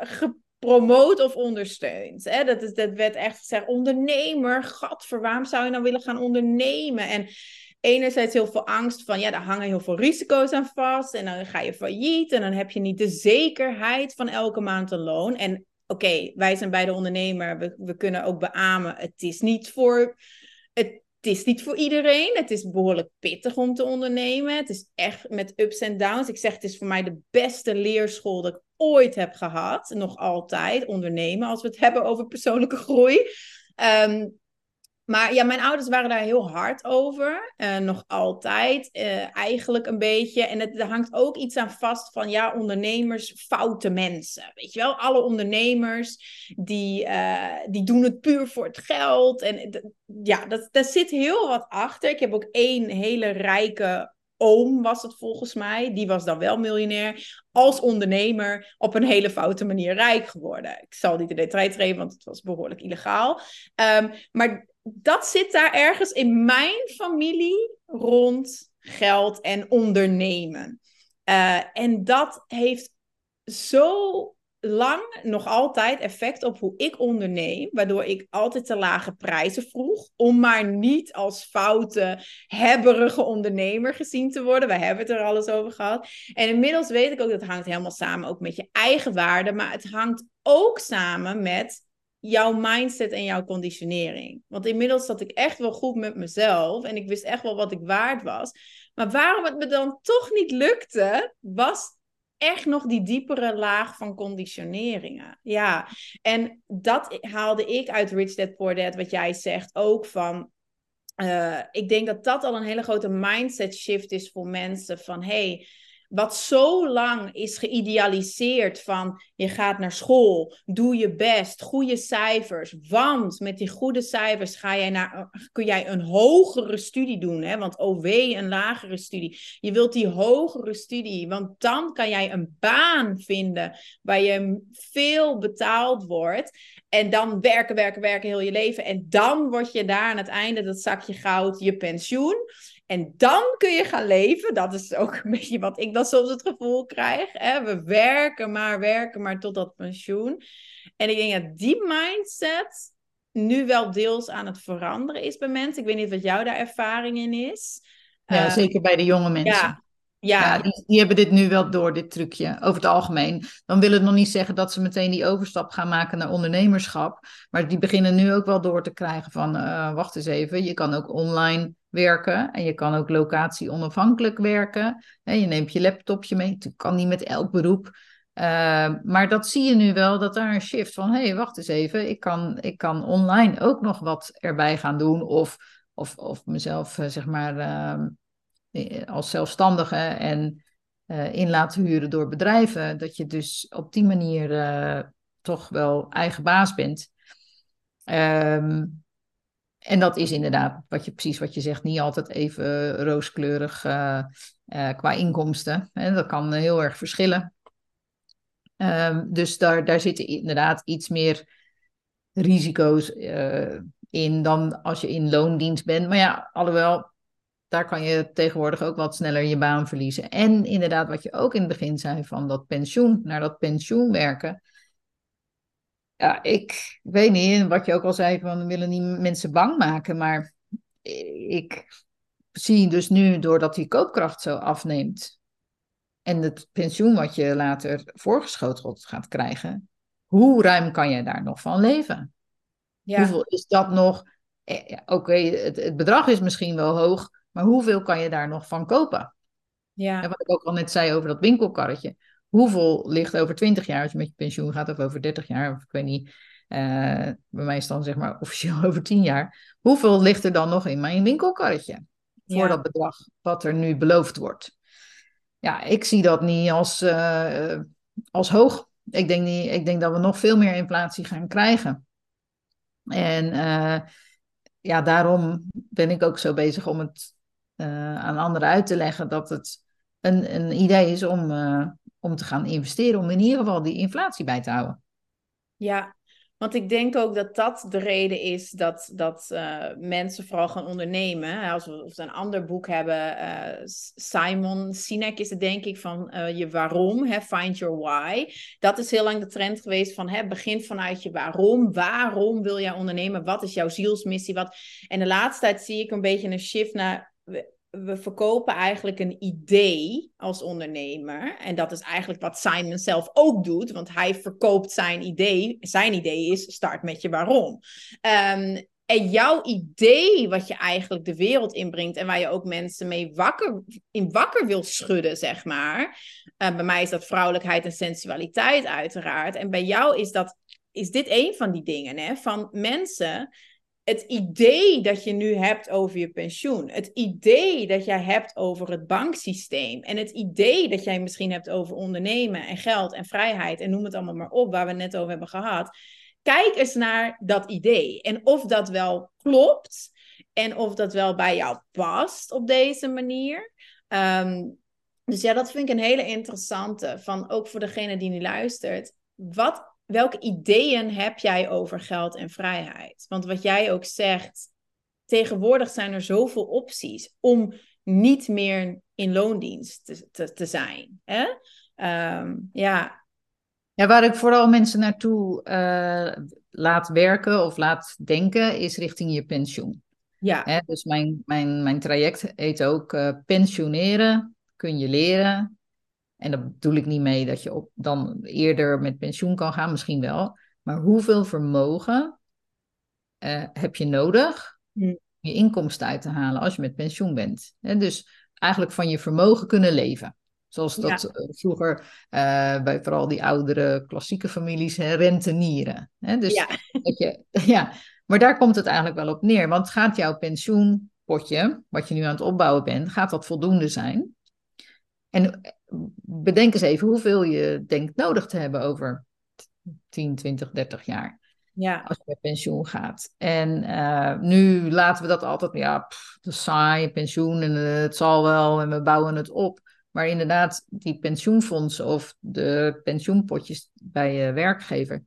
gepromoot of ondersteund. Hè? Dat werd echt gezegd, ondernemer, gadver, waarom zou je nou willen gaan ondernemen? En enerzijds heel veel angst van, ja, daar hangen heel veel risico's aan vast. En dan ga je failliet en dan heb je niet de zekerheid van elke maand een loon. En oké, wij zijn beide ondernemer, we kunnen ook beamen, het is niet voor iedereen. Het is behoorlijk pittig om te ondernemen. Het is echt met ups en downs. Ik zeg, het is voor mij de beste leerschool dat ik ooit heb gehad. Nog altijd ondernemen, als we het hebben over persoonlijke groei. Maar ja, mijn ouders waren daar heel hard over. Nog altijd. Eigenlijk een beetje. En er hangt ook iets aan vast van, ja, ondernemers, foute mensen. Weet je wel? Alle ondernemers, die doen het puur voor het geld. En ja, daar zit heel wat achter. Ik heb ook één hele rijke oom, was het volgens mij. Die was dan wel miljonair. Als ondernemer op een hele foute manier rijk geworden. Ik zal niet in detail treden, want het was behoorlijk illegaal. Maar dat zit daar ergens in mijn familie rond geld en ondernemen. En dat heeft zo lang nog altijd effect op hoe ik onderneem, waardoor ik altijd te lage prijzen vroeg, om maar niet als foute, hebberige ondernemer gezien te worden. We hebben het er alles over gehad. En inmiddels weet ik ook, dat hangt helemaal samen ook met je eigen waarde, maar het hangt ook samen met jouw mindset en jouw conditionering. Want inmiddels zat ik echt wel goed met mezelf en ik wist echt wel wat ik waard was. Maar waarom het me dan toch niet lukte, was echt nog die diepere laag van conditioneringen. Ja, en dat haalde ik uit Rich Dad Poor Dad, wat jij zegt, ook van, ik denk dat dat al een hele grote mindset shift is voor mensen van, hey, wat zo lang is geïdealiseerd van, je gaat naar school, doe je best, goede cijfers, want met die goede cijfers kun jij een hogere studie doen, hè? Want wee, een lagere studie. Je wilt die hogere studie, want dan kan jij een baan vinden waar je veel betaald wordt en dan werken heel je leven en dan word je daar aan het einde, dat zakje goud, je pensioen. En dan kun je gaan leven. Dat is ook een beetje wat ik dan soms het gevoel krijg. Hè? We werken maar tot dat pensioen. En ik denk dat die mindset nu wel deels aan het veranderen is bij mensen. Ik weet niet wat jouw daar ervaring in is. Ja, zeker bij de jonge mensen. Ja, die hebben dit nu wel door, dit trucje, over het algemeen. Dan wil het nog niet zeggen dat ze meteen die overstap gaan maken naar ondernemerschap. Maar die beginnen nu ook wel door te krijgen van, wacht eens even, je kan ook online werken en je kan ook locatie onafhankelijk werken. Je neemt je laptopje mee, dat kan niet met elk beroep. Maar dat zie je nu wel, dat daar een shift van, hé, wacht eens even, ik kan online ook nog wat erbij gaan doen. Of mezelf, zeg maar, als zelfstandige en in laten huren door bedrijven, dat je dus op die manier toch wel eigen baas bent. En dat is inderdaad precies wat je zegt, niet altijd even rooskleurig qua inkomsten. En dat kan heel erg verschillen. Dus daar zitten inderdaad iets meer risico's in dan als je in loondienst bent. Maar ja, alhoewel, daar kan je tegenwoordig ook wat sneller je baan verliezen. En inderdaad, wat je ook in het begin zei van dat pensioen, naar dat pensioen werken. Ja, ik weet niet, wat je ook al zei, van we willen niet mensen bang maken. Maar ik zie dus nu, doordat die koopkracht zo afneemt en het pensioen wat je later voorgeschoteld gaat krijgen, hoe ruim kan je daar nog van leven? Ja. Hoeveel is dat nog? Oké, het bedrag is misschien wel hoog, maar hoeveel kan je daar nog van kopen? Ja. En wat ik ook al net zei over dat winkelkarretje. Hoeveel ligt over 20 jaar als je met je pensioen gaat, of over 30 jaar, of ik weet niet, bij mij is dan zeg maar officieel over 10 jaar. Hoeveel ligt er dan nog in mijn winkelkarretje voor dat bedrag wat er nu beloofd wordt? Ja, ik zie dat niet als hoog. Ik denk dat we nog veel meer inflatie gaan krijgen. En daarom ben ik ook zo bezig om het aan anderen uit te leggen dat het een idee is om te gaan investeren, om in ieder geval die inflatie bij te houden. Ja, want ik denk ook dat dat de reden is dat mensen vooral gaan ondernemen. Als we een ander boek hebben, Simon Sinek is het denk ik van je waarom, find your why. Dat is heel lang de trend geweest van begin vanuit je waarom. Waarom wil jij ondernemen? Wat is jouw zielsmissie? En de laatste tijd zie ik een beetje een shift naar, we verkopen eigenlijk een idee als ondernemer. En dat is eigenlijk wat Simon zelf ook doet. Want hij verkoopt zijn idee. Zijn idee is, start met je waarom. En jouw idee wat je eigenlijk de wereld inbrengt en waar je ook mensen mee wakker wil schudden, zeg maar. Bij mij is dat vrouwelijkheid en sensualiteit uiteraard. En bij jou is dit een van die dingen, hè? Van mensen. Het idee dat je nu hebt over je pensioen. Het idee dat jij hebt over het banksysteem. En het idee dat jij misschien hebt over ondernemen en geld en vrijheid. En noem het allemaal maar op, waar we net over hebben gehad. Kijk eens naar dat idee. En of dat wel klopt. En of dat wel bij jou past op deze manier. Dus ja, dat vind ik een hele interessante. Van ook voor degene die nu luistert. Welke ideeën heb jij over geld en vrijheid? Want wat jij ook zegt, tegenwoordig zijn er zoveel opties om niet meer in loondienst te zijn. Hè? Ja, waar ik vooral mensen naartoe laat werken of laat denken, is richting je pensioen. Ja. Hè? Dus mijn traject heet ook pensioneren, kun je leren. En daar bedoel ik niet mee dat je dan eerder met pensioen kan gaan, misschien wel. Maar hoeveel vermogen heb je nodig om je inkomsten uit te halen als je met pensioen bent? En dus eigenlijk van je vermogen kunnen leven. Zoals dat vroeger bij vooral die oudere klassieke families, rentenieren. Hè? Dus maar daar komt het eigenlijk wel op neer. Want gaat jouw pensioenpotje, wat je nu aan het opbouwen bent, gaat dat voldoende zijn? En bedenk eens even hoeveel je denkt nodig te hebben over 10, 20, 30 jaar. Ja. Als je met pensioen gaat. En nu laten we dat altijd, de saai, pensioen en het zal wel en we bouwen het op. Maar inderdaad, die pensioenfondsen of de pensioenpotjes bij je werkgever.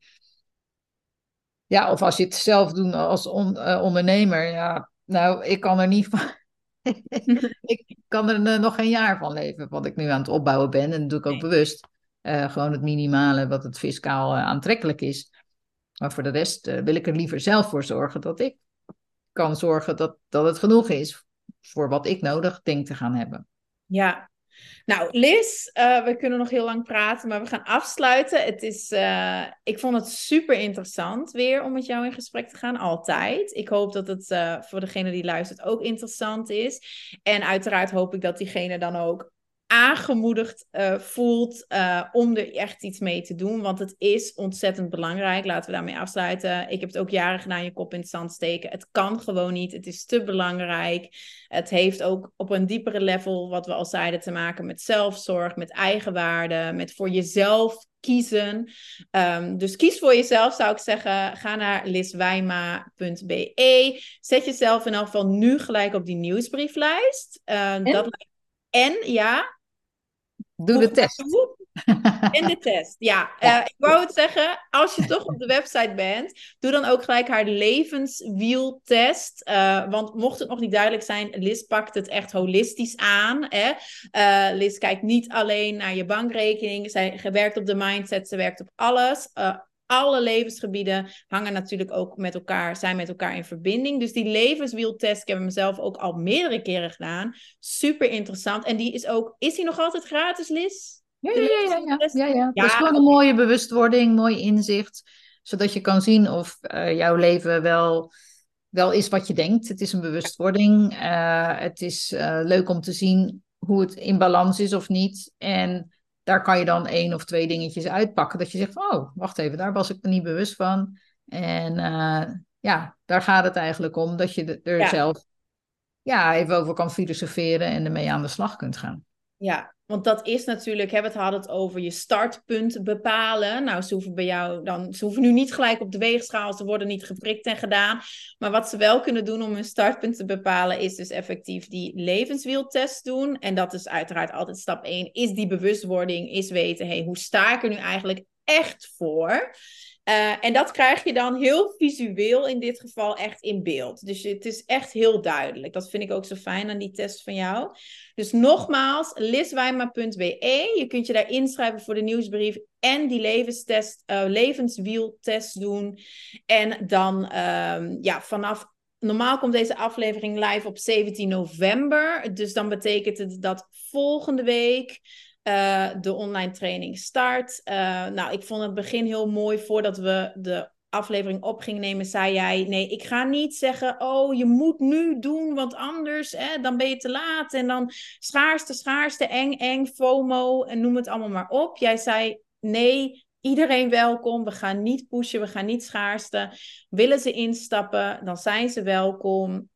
Ja, of als je het zelf doet als ondernemer. Ja, nou, ik kan er niet van. Ik kan er nog geen jaar van leven, wat ik nu aan het opbouwen ben. En dat doe ik ook bewust. Gewoon het minimale, wat het fiscaal aantrekkelijk is. Maar voor de rest wil ik er liever zelf voor zorgen dat ik kan zorgen dat het genoeg is voor wat ik nodig denk te gaan hebben. Ja. Nou, Liz, we kunnen nog heel lang praten, maar we gaan afsluiten. Ik vond het super interessant weer om met jou in gesprek te gaan, altijd. Ik hoop dat het voor degene die luistert ook interessant is. En uiteraard hoop ik dat diegene dan ook aangemoedigd voelt om er echt iets mee te doen. Want het is ontzettend belangrijk. Laten we daarmee afsluiten. Ik heb het ook jaren gedaan, je kop in het zand steken. Het kan gewoon niet. Het is te belangrijk. Het heeft ook op een diepere level, wat we al zeiden, te maken met zelfzorg, met eigenwaarde, met voor jezelf kiezen. Dus kies voor jezelf, zou ik zeggen. Ga naar lizweima.be. Zet jezelf in elk geval nu gelijk op die nieuwsbrieflijst. Doe de test. En de test, ja. Ik wou het zeggen, als je toch op de website bent, doe dan ook gelijk haar levenswieltest. Want mocht het nog niet duidelijk zijn, Liz pakt het echt holistisch aan. Hè? Liz kijkt niet alleen naar je bankrekening. Zij werkt op de mindset, ze werkt op alles. Alle levensgebieden hangen natuurlijk ook met elkaar, zijn met elkaar in verbinding. Dus die levenswieltest, ik heb hem zelf ook al meerdere keren gedaan. Super interessant. En die is ook, is die nog altijd gratis, Liz? Ja. Het is gewoon een mooie bewustwording, mooi inzicht. Zodat je kan zien of jouw leven wel is wat je denkt. Het is een bewustwording. Het is leuk om te zien hoe het in balans is of niet. En daar kan je dan 1 of 2 dingetjes uitpakken. Dat je zegt, oh, wacht even, daar was ik me niet bewust van. En daar gaat het eigenlijk om. Dat je er zelf even over kan filosoferen en ermee aan de slag kunt gaan. Ja, want dat is natuurlijk, we hadden het over je startpunt bepalen. Nou, ze hoeven bij jou dan, ze hoeven nu niet gelijk op de weegschaal, ze worden niet geprikt en gedaan. Maar wat ze wel kunnen doen om hun startpunt te bepalen, is dus effectief die levenswieltest doen. En dat is uiteraard altijd stap 1, is die bewustwording, is weten, hoe sta ik er nu eigenlijk echt voor? En dat krijg je dan heel visueel in dit geval echt in beeld. Dus het is echt heel duidelijk. Dat vind ik ook zo fijn aan die test van jou. Dus nogmaals, lizweima.be. Je kunt je daar inschrijven voor de nieuwsbrief en die levenswieltest doen. En dan vanaf... Normaal komt deze aflevering live op 17 november. Dus dan betekent het dat volgende week... de online training start. Ik vond het begin heel mooi. Voordat we de aflevering op gingen nemen, zei jij... Nee, ik ga niet zeggen... Oh, je moet nu doen, want anders... dan ben je te laat. En dan schaarste, eng, FOMO... en noem het allemaal maar op. Jij zei, nee, iedereen welkom. We gaan niet pushen, we gaan niet schaarsten. Willen ze instappen, dan zijn ze welkom...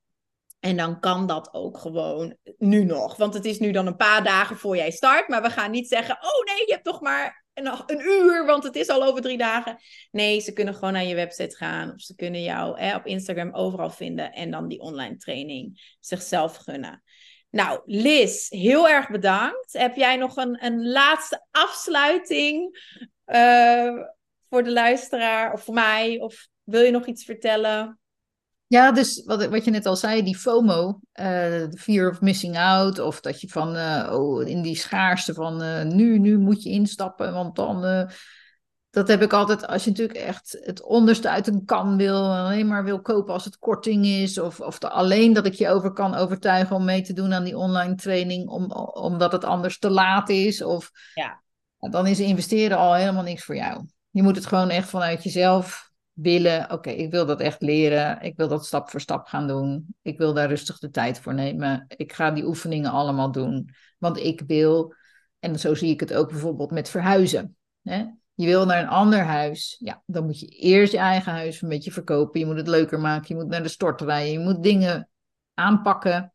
En dan kan dat ook gewoon nu nog. Want het is nu dan een paar dagen voor jij start. Maar we gaan niet zeggen, oh nee, je hebt toch maar een uur. Want het is al over 3 dagen. Nee, ze kunnen gewoon naar je website gaan. Of ze kunnen jou op Instagram overal vinden. En dan die online training zichzelf gunnen. Nou, Liz, heel erg bedankt. Heb jij nog een laatste afsluiting voor de luisteraar? Of voor mij? Of wil je nog iets vertellen? Ja, dus wat je net al zei, die FOMO, fear of missing out, of dat je van, in die schaarste van nu moet je instappen, want dan, dat heb ik altijd, als je natuurlijk echt het onderste uit een kan wil, alleen maar wil kopen als het korting is, of alleen dat ik je over kan overtuigen om mee te doen aan die online training, omdat het anders te laat is, of dan is investeren al helemaal niks voor jou. Je moet het gewoon echt vanuit jezelf willen, ik wil dat echt leren. Ik wil dat stap voor stap gaan doen. Ik wil daar rustig de tijd voor nemen. Ik ga die oefeningen allemaal doen. Want ik wil, en zo zie ik het ook bijvoorbeeld met verhuizen. Hè? Je wil naar een ander huis. Ja, dan moet je eerst je eigen huis een beetje verkopen. Je moet het leuker maken. Je moet naar de stort rijden. Je moet dingen aanpakken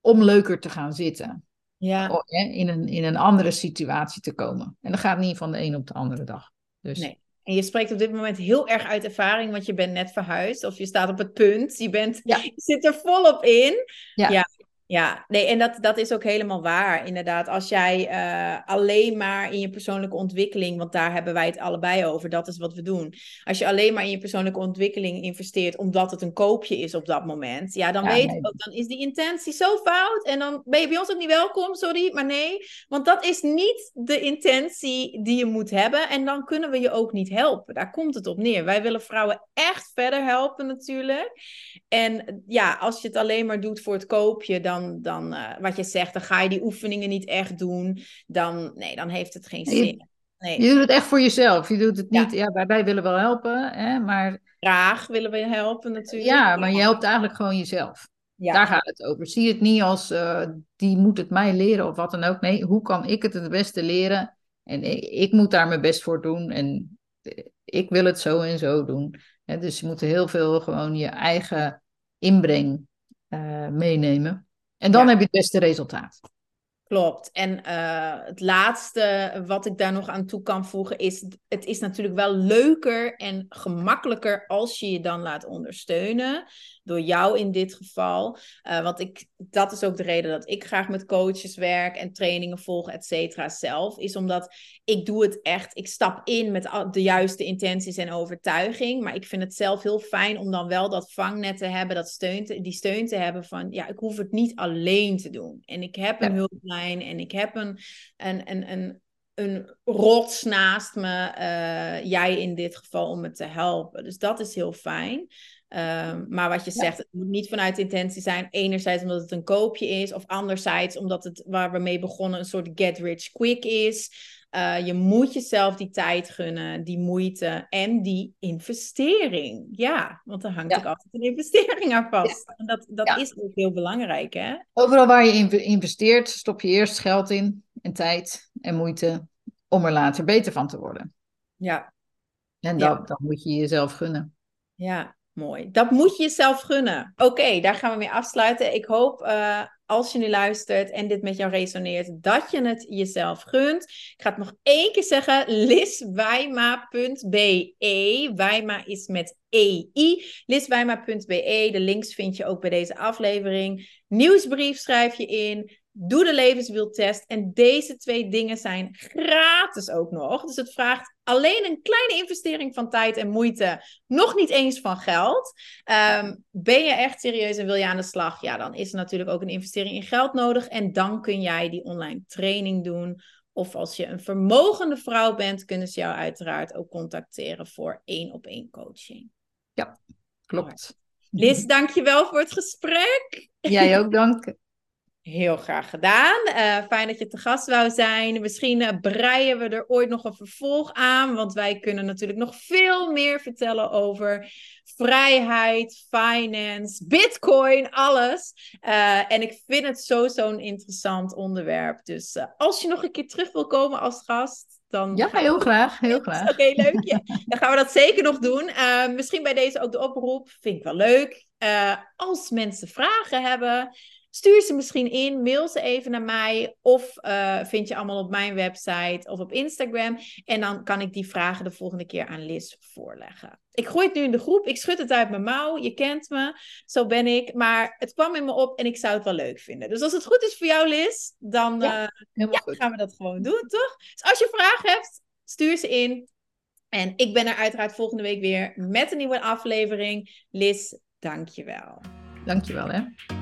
om leuker te gaan zitten. Ja. Of, in een andere situatie te komen. En dat gaat niet van de een op de andere dag. Dus... Nee. En je spreekt op dit moment heel erg uit ervaring, want je bent net verhuisd of je staat op het punt. Je zit er volop in. Ja. Nee, en dat is ook helemaal waar. Inderdaad, als jij alleen maar in je persoonlijke ontwikkeling, want daar hebben wij het allebei over, dat is wat we doen. Als je alleen maar in je persoonlijke ontwikkeling investeert, omdat het een koopje is op dat moment, dan is die intentie zo fout en dan ben je bij ons ook niet welkom, sorry, maar nee. Want dat is niet de intentie die je moet hebben en dan kunnen we je ook niet helpen. Daar komt het op neer. Wij willen vrouwen echt verder helpen natuurlijk. En ja, als je het alleen maar doet voor het koopje, dan wat je zegt, dan ga je die oefeningen niet echt doen. Dan heeft het geen zin. Nee. Je doet het echt voor jezelf. Je doet het niet, wij willen wel helpen, hè, maar... Graag willen we je helpen natuurlijk. Ja, maar je helpt eigenlijk gewoon jezelf. Ja. Daar gaat het over. Zie het niet als, die moet het mij leren of wat dan ook. Nee, hoe kan ik het beste leren? En ik moet daar mijn best voor doen. En ik wil het zo en zo doen. Hè, dus je moet heel veel gewoon je eigen inbreng meenemen. En dan heb je het beste resultaat. Klopt. En het laatste wat ik daar nog aan toe kan voegen is... het is natuurlijk wel leuker en gemakkelijker als je je dan laat ondersteunen. Door jou in dit geval. Dat is ook de reden dat ik graag met coaches werk en trainingen volg, et cetera, zelf. Is omdat ik doe het echt. Ik stap in met de juiste intenties en overtuiging. Maar ik vind het zelf heel fijn om dan wel dat vangnet te hebben, die steun te hebben van... ja, ik hoef het niet alleen te doen. En ik heb een hulplijn en ik heb een rots naast me. Jij in dit geval om me te helpen. Dus dat is heel fijn. Maar wat je zegt, het moet niet vanuit intentie zijn. Enerzijds omdat het een koopje is. Of anderzijds omdat het, waar we mee begonnen, een soort get rich quick is. Je moet jezelf die tijd gunnen, die moeite en die investering. Ja, want daar hangt ook altijd een investering aan vast. Ja. En dat is ook heel belangrijk, hè? Overal waar je investeert, stop je eerst geld in en tijd en moeite om er later beter van te worden. Ja. En dat moet je jezelf gunnen. Ja. Mooi. Dat moet je jezelf gunnen. Oké, daar gaan we mee afsluiten. Ik hoop als je nu luistert en dit met jou resoneert, dat je het jezelf gunt. Ik ga het nog 1 keer zeggen. LizWeima.be. Weima is met EI. LizWeima.be. De links vind je ook bij deze aflevering. Nieuwsbrief schrijf je in. Doe de levenswieltest. En deze 2 dingen zijn gratis ook nog. Dus het vraagt alleen een kleine investering van tijd en moeite. Nog niet eens van geld. Ben je echt serieus en wil je aan de slag? Ja, dan is er natuurlijk ook een investering in geld nodig. En dan kun jij die online training doen. Of als je een vermogende vrouw bent, kunnen ze jou uiteraard ook contacteren voor 1-op-1 coaching. Ja, klopt. Liz, dankjewel voor het gesprek. Jij ook, dank. Heel graag gedaan. Fijn dat je te gast wou zijn. Misschien breien we er ooit nog een vervolg aan. Want wij kunnen natuurlijk nog veel meer vertellen over vrijheid, finance, Bitcoin, alles. En ik vind het zo'n interessant onderwerp. Dus als je nog een keer terug wil komen als gast... dan ja, heel graag. Heel graag. Oké, leuk. Ja. Dan gaan we dat zeker nog doen. Misschien bij deze ook de oproep. Vind ik wel leuk. Als mensen vragen hebben... stuur ze misschien in, mail ze even naar mij of vind je allemaal op mijn website of op Instagram. En dan kan ik die vragen de volgende keer aan Liz voorleggen. Ik gooi het nu in de groep, ik schud het uit mijn mouw, je kent me, zo ben ik. Maar het kwam in me op en ik zou het wel leuk vinden. Dus als het goed is voor jou, Liz, dan gaan we dat gewoon doen, toch? Dus als je vragen hebt, stuur ze in. En ik ben er uiteraard volgende week weer met een nieuwe aflevering. Liz, dank je wel. Dank je wel, hè.